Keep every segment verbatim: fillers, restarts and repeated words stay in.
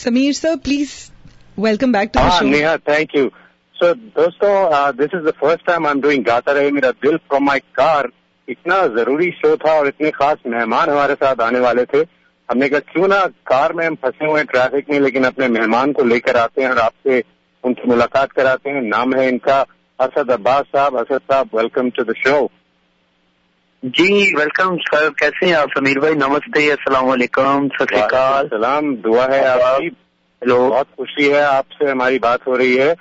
Sameer sir, please welcome back to the ah, show. Neha, thank you. So, dosto, uh, this is the first time I'm doing Gaata Rahe Mera Dil from my car. इतना जरूरी show था और इतने खास मेहमान हमारे साथ आने वाले थे. हमने कहा क्यों ना कार में हम फंसे हुए ट्रैफिक में, लेकिन अपने मेहमान को लेकर आते हैं और आपसे उनकी मुलाकात कराते हैं. नाम है इनका असद अब्बास साहब. असद साहब, वेलकम टू द शो. जी वेलकम सर. कैसे हैं आप समीर भाई? नमस्ते, अस्सलाम वालेकुम, सत श्री अकाल. सलाम, दुआ है आपकी. हेलो, बहुत खुशी है आपसे हमारी बात हो रही है.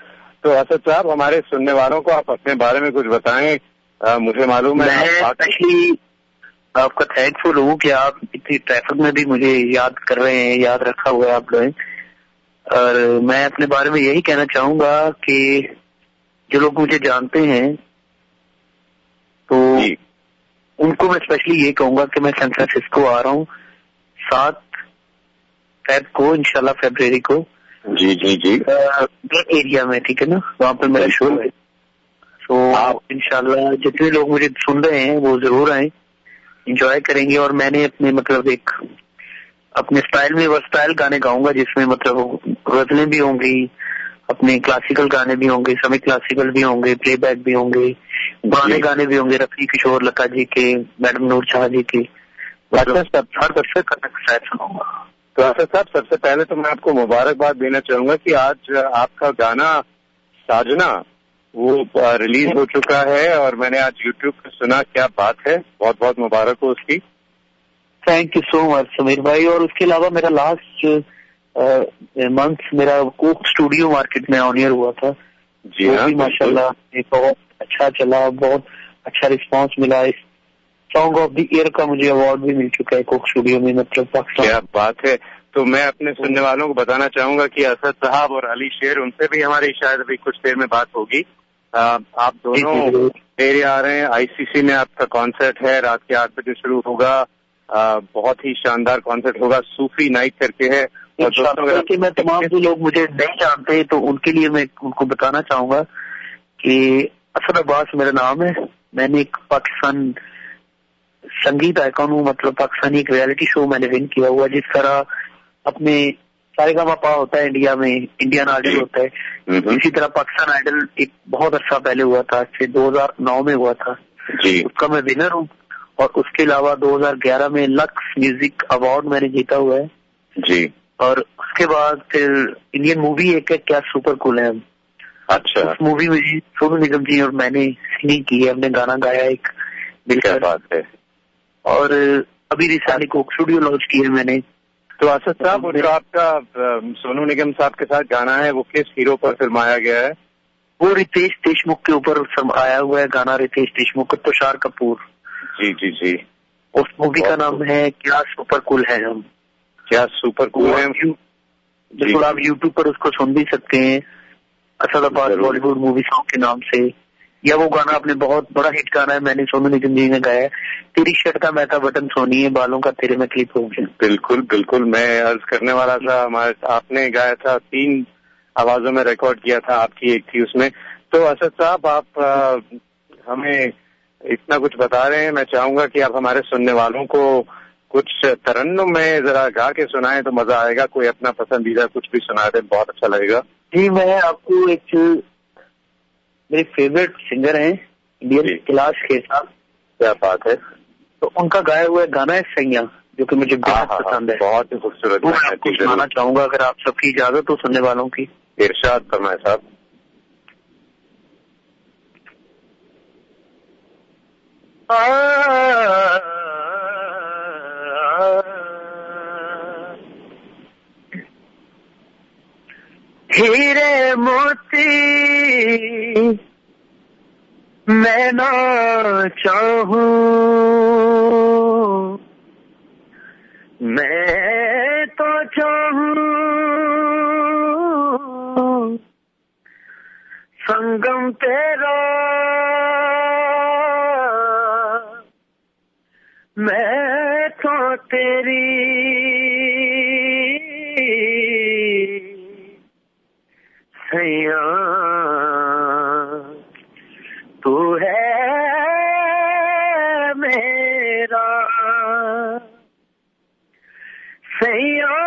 तो असद साहब, हमारे सुनने वालों को आप अपने बारे में कुछ बताएं. आ, मुझे मालूम है मैं आपका थैंकफुल हूँ कि आप इतनी ट्रैफिक में भी मुझे याद कर रहे हैं, याद रखा हुआ है आप लोग. और मैं अपने बारे में यही कहना चाहूंगा कि जो लोग मुझे जानते हैं तो उनको मैं स्पेशली ये कहूंगा कि मैं सैन फ्रांसिस्को आ रहा हूँ सात फैब को, इंशाल्लाह फरवरी को. जी जी जी बे एरिया में, ठीक है ना, वहाँ पर मेरा शो है. तो आप इंशाल्लाह जितने लोग मुझे सुन रहे हैं वो जरूर आए, एंजॉय करेंगे. और मैंने अपने मतलब एक अपने स्टाइल में वो स्टाइल गाने गाऊंगा जिसमें मतलब गजलें भी होंगी, अपने क्लासिकल गाने भी होंगे, सेमी क्लासिकल भी होंगे, प्लेबैक भी होंगे, पुराने गाने भी होंगे, रफी किशोर लक्का जी के, मैडम नूर शाह जी के. मतलब हर दर्शक का स्टाइल सुनाऊंगा. तो असद साहब, सबसे पहले तो मैं आपको मुबारकबाद देना चाहूंगा कि आज आपका गाना साजना वो रिलीज हो चुका है और मैंने आज यूट्यूब पर सुना. क्या बात है, बहुत बहुत मुबारक हो उसकी. Thank you so much Sameer भाई. और उसके अलावा मेरा लास्ट मंथ मेरा कोक स्टूडियो मार्केट में ऑन एयर हुआ था. जी वो भी माशाल्लाह बहुत अच्छा चला, बहुत अच्छा रिस्पांस मिला. इस सॉन्ग ऑफ द ईयर का मुझे अवार्ड भी मिल चुका है कोक स्टूडियो में, मतलब पाकिस्तान. क्या बात है. तो मैं अपने सुनने वालों को बताना चाहूंगा कि असद साहब और अली शेर, उनसे भी हमारी शायद अभी कुछ देर में बात होगी. आ, आप दोनों एरिया आ रहे हैं. आईसीसी में आपका कॉन्सर्ट है, रात के आठ बजे शुरू होगा. आ, बहुत ही शानदार कॉन्सर्ट होगा, सूफी नाइट करके है. और कि मैं तमाम जो लोग मुझे नहीं जानते तो उनके लिए मैं उनको बताना चाहूंगा कि असद अब्बास मेरा नाम है. मैंने एक पाकिस्तान संगीत आइकॉन हूँ, मतलब पाकिस्तानी एक रियलिटी शो मैंने विन किया हुआ. जिस तरह अपने सारेगामा होता है इंडिया में, इंडियन आइडल होता है, इसी तरह पाकिस्तान आइडल एक बहुत अच्छा पहले हुआ था, से दो हज़ार नौ में हुआ था, उसका मैं विनर हूँ. और उसके अलावा दो हज़ार ग्यारह में लक्स म्यूजिक अवार्ड मैंने जीता हुआ है जी. और उसके बाद फिर इंडियन मूवी एक है क्या सुपर कूल है. अच्छा, उस मूवी में जी सोनू निगम जी और मैंने सिंगिंग की है, हमने गाना गाया एक मिलकर. बात है. और अभी रिसाली कोक स्टूडियो लॉन्च की है मैंने. तो असद साहब, और आपका सोनू निगम साहब के साथ गाना है वो किस हीरो पर फिल्माया गया है? वो रितेश देशमुख के ऊपर आया हुआ है गाना. रितेश देशमुख, तुषार कपूर. जी जी जी. उस मूवी का नाम है क्या सुपर कूल है. हम क्या सुपर कूल है, बिल्कुल आप यूट्यूब पर उसको सुन भी सकते हैं, Asad Abbas Bollywood movie song के नाम से. या वो गाना आपने, बहुत बड़ा हिट गाना है, मैंने सोनू निगम जी ने गाया है, तेरी शर्ट का मैं था बटन सोनी है, बालों का तेरे में क्लिप हो गया. बिल्कुल बिल्कुल, मैं अर्ज करने वाला था. हमारे आपने गाया था, तीन आवाजों में रिकॉर्ड किया था, आपकी एक थी उसमें. तो असद साहब, आप आ, हमें इतना कुछ बता रहे हैं, मैं चाहूंगा कि आप हमारे सुनने वालों को कुछ तरन्नुम में जरा गा के सुनाएं तो मजा आएगा. कोई अपना पसंदीदा कुछ भी सुना दे, बहुत अच्छा लगेगा. जी, मैं आपको एक मेरे फेवरेट सिंगर हैं इंडियन कैलाश खेर साहब. क्या बात है. तो उनका गाया हुआ गाना है सैया, जो कि मुझे बहुत पसंद है, बहुत ही खूबसूरत गाना है. कुछ सुनाना चाहूंगा अगर आप सबकी इजाजत हो, सुनने वालों की. इरशाद फरमाए साहब. हीरे मोती मैं ना चाहूं, मैं तो चाहूं संगम तेरा, मैं तो तेरी सैया, तू है मेरा सैया,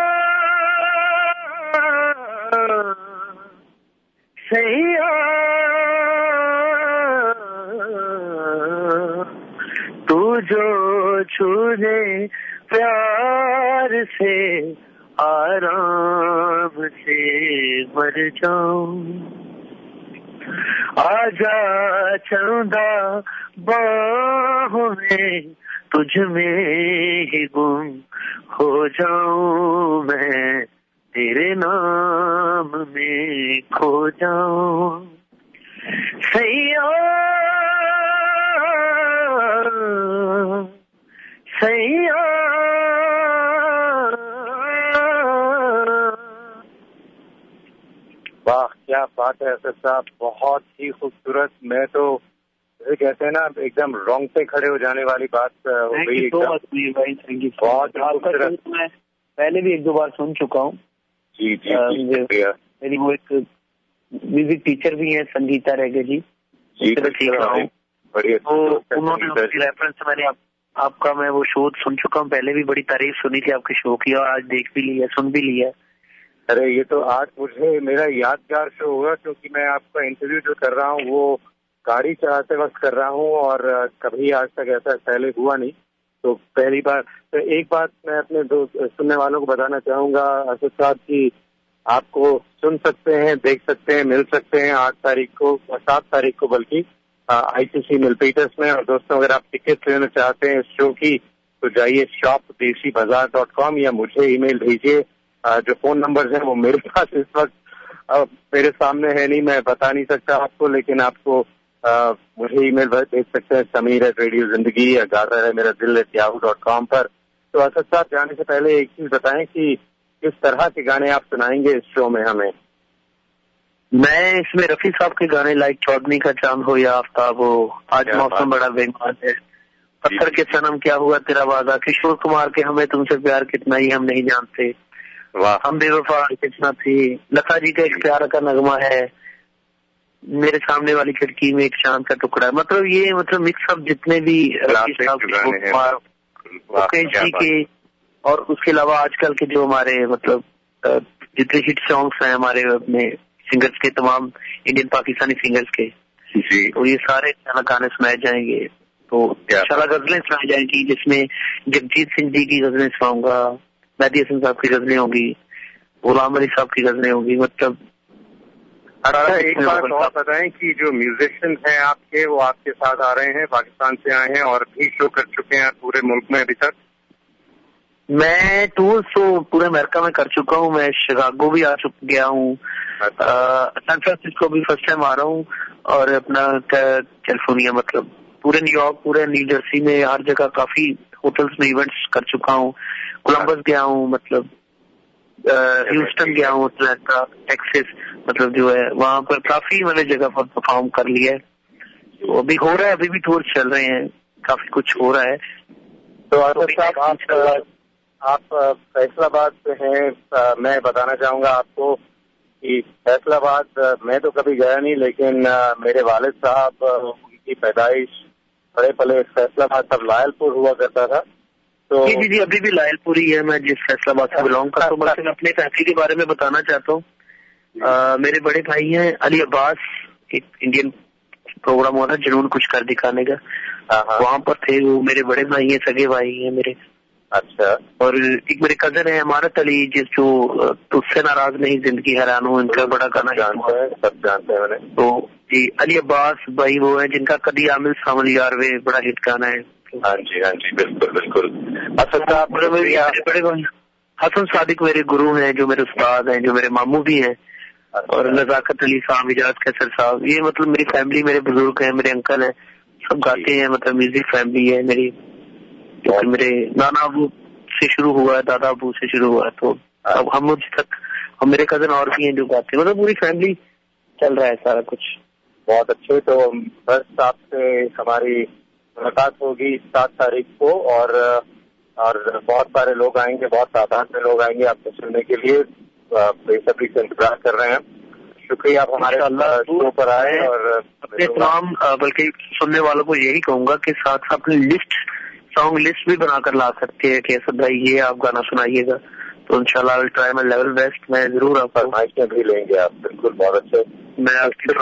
जो छूने प्यार से आराम से मर जाऊं। आजा चंदा बाहों में तुझ में ही गुम हो जाऊं, मैं तेरे नाम में खो जाऊं। सैया सैया वाह क्या बात है असद साहब, बहुत ही खूबसूरत। मैं तो कहते हैं ना एकदम रोंगटे खड़े हो जाने वाली बात हो गई। बहुत खूबसूरत, मैं पहले भी एक दो बार सुन चुका हूँ। जी जी शुक्रिया। मेरी वो एक म्यूजिक टीचर भी है संगीता रेगे जी, उन्होंने रेफरेंस से मैंने आपका मैं वो शो सुन चुका हूँ पहले भी, बड़ी तारीफ सुनी थी आपके शो की और आज देख भी लिया सुन भी लिया। अरे ये तो आज मुझे मेरा यादगार शो होगा क्योंकि मैं आपका इंटरव्यू जो कर रहा हूँ वो गाड़ी चलाते वक्त कर रहा हूँ और कभी आज तक ऐसा पहले हुआ नहीं, तो पहली बार। तो एक बात मैं अपने दो सुनने वालों को बताना चाहूँगा असद साहब की, आपको सुन सकते हैं, देख सकते हैं, मिल सकते हैं आठ तारीख को सात तारीख को बल्कि आईटीसी मिलपीटर्स में। और दोस्तों अगर आप टिकट लेना चाहते हैं इस शो की तो जाइए शॉप देशी बाजार डॉट कॉम या मुझे ईमेल भेजिए। जो फोन नंबर्स हैं वो मेरे पास इस वक्त अब मेरे सामने है नहीं, मैं बता नहीं सकता आपको, लेकिन आपको आ, मुझे ईमेल भेज सकते हैं समीर एट रेडियो जिंदगी या गाता है मेरा दिल एट याहू डॉट कॉम पर। तो असद साहब जाने से पहले एक चीज बताएं कि किस तरह के गाने आप सुनाएंगे इस शो में हमें? मैं इसमें रफी साहब के गाने लाइक चौधनी का चांद हो या आफ्ताब हो, आज मौसम बड़ा बेईमान है, पत्थर के सनम क्या हुआ तेरा वादा, किशोर कुमार के हमें तुमसे प्यार कितना ही हम नहीं जानते, हम बेवफा कितना थी, लता जी का एक प्यार का नगमा है, मेरे सामने वाली खिड़की में एक चांद का टुकड़ा, मतलब ये मतलब मिक्सअप जितने भी जी के। और उसके अलावा आजकल के जो हमारे मतलब जितने हिट सॉन्ग्स हैं हमारे अपने सिंगर्स के, तमाम इंडियन पाकिस्तानी सिंगर्स के, तो ये सारे गाने सुनाए जाएंगे। तो इंशाल्लाह गजलें सुनाई जाएंगी जिसमें जगजीत सिंह जी की गजलें सुनाऊंगा, मेहदी हसन साहब की गजलें होंगी, गुलाम अली साहब की गजलें होंगी, मतलब। एक बात और बताएं कि जो म्यूजिशियन हैं आपके वो आपके साथ आ रहे हैं, पाकिस्तान से आए हैं और भी शो कर चुके हैं पूरे मुल्क में अभी तक? मैं टूर शो पूरे अमेरिका में कर चुका हूँ, मैं शिकागो भी आ चुक गया हूँ, सैन फ्रांसिस्को भी फर्स्ट टाइम आ रहा हूँ और अपना कैलिफोर्निया, मतलब पूरे न्यूयॉर्क पूरे न्यू जर्सी में हर जगह काफी होटल्स में इवेंट्स कर चुका हूँ, कोलम्बस गया हूँ, मतलब ह्यूस्टन गया हूँ, अटलांटा टेक्सास, मतलब जो है वहाँ पर काफी मैंने जगह पर परफॉर्म कर लिया है। तो अभी हो रहा है, अभी भी टूर चल रहे हैं, काफी कुछ हो रहा है। तो असद साहब आप आप फैसलाबाद से हैं, मैं बताना चाहूँगा आपको कि फैसलाबाद मैं तो कभी गया नहीं, लेकिन मेरे वालिद साहब उनकी पैदाइश बड़े पले फैसलाबाद, तब लायलपुर हुआ करता था। तो जी जी जी अभी भी लायलपुर ही है, मैं जिस फैसलाबाद से बिलोंग करता हूँ। मैं अपने फैमिली के बारे में बताना चाहता हूँ, मेरे बड़े भाई हैं अली अब्बास, एक इंडियन प्रोग्राम हो रहा है जुनून कुछ कर दिखाने का, वहाँ पर थे वो, मेरे बड़े भाई हैं, सगे भाई हैं मेरे। अच्छा। और एक मेरे कजन है इमारत अली, जिस जो तुझसे नाराज नहीं जिंदगी हैरान हो, इनका बड़ा गाना है, सब जानते हैं मैंने। तो जी अली अब्बास भाई वो है जिनका कदी आमिल शामिल यारवे बड़ा हिट गाना है। हाँ जी हाँ जी बिल्कुल बिल्कुल। असद साहब बड़े भाई हसन सादिक मेरे गुरु हैं, जो मेरे उस्ताद हैं, जो मेरे मामू भी हैं, और नजाकत अली साहब, इजाज कसर साहब, ये मतलब मेरी फैमिली, मेरे बुजुर्ग हैं, मेरे अंकल हैं, सब गाते हैं, मतलब म्यूजिक फैमिली है मेरी। मेरे नाना अबू से शुरू हुआ है, दादा अबू से शुरू हुआ है, तो अब हम मुझ तक हम मेरे कजन और भी हैं जो गाते हैं, मतलब पूरी फैमिली चल रहा है सारा कुछ। बहुत अच्छे, तो बस आपसे हमारी मुलाकात होगी सात तारीख को और और बहुत सारे लोग आएंगे, बहुत तादाद में लोग आएंगे आपको सुनने के लिए, बेसब्री से इंतजार कर रहे हैं। शुक्रिया आप हमारे शो पर आए। और अपने तमाम बल्कि सुनने वालों को यही कहूंगा कि साथ साथ अपनी लिस्ट सॉन्ग लिस्ट भी बनाकर ला सकते हैं कि असद भाई ये आप गाना सुनाइएगा, तो इंशाल्लाह will try my level best, मैं जरूर आपको फरमाइश भी लेंगे आप। बिल्कुल बहुत अच्छे, मैं आपकी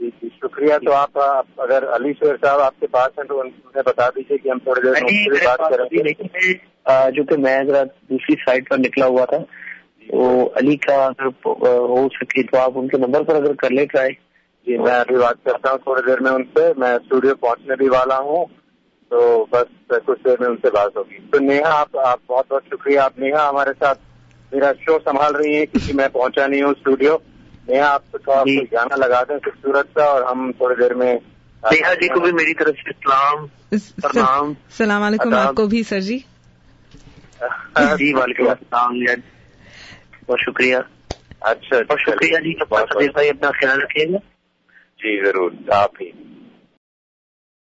जी जी शुक्रिया। तो आप, आप अगर अली शेर साहब आपके पास हैं तो उन्हें बता दीजिए कि हम थोड़ी देर में बात करेंगे। लेकिन जो कि मैं जरा दूसरी साइड पर निकला हुआ था तो अली का अगर हो सके तो आप उनके नंबर पर अगर कर ले ट्राई। जी मैं अभी बात करता हूँ थोड़ी देर में उनसे, मैं स्टूडियो पहुँचने भी वाला हूँ तो बस कुछ देर में उनसे बात होगी। तो नेहा आप आप बहुत बहुत शुक्रिया, आप नेहा हमारे साथ मेरा शो संभाल रही है क्योंकि मैं पहुंचा नहीं हूँ स्टूडियो। नेहा आप तो थोड़ा गाना लगा दें खूबसूरत सा और हम थोड़ी देर में। नेहा जी को भी मेरी तरफ से सलाम प्रणाम। सलाम अलैकुम आपको भी सर जी। जी वालेकुम अस्सलाम, बहुत शुक्रिया। अच्छा शुक्रिया जी, अपना ख्याल रखिएगा। जी जरूर आप ही।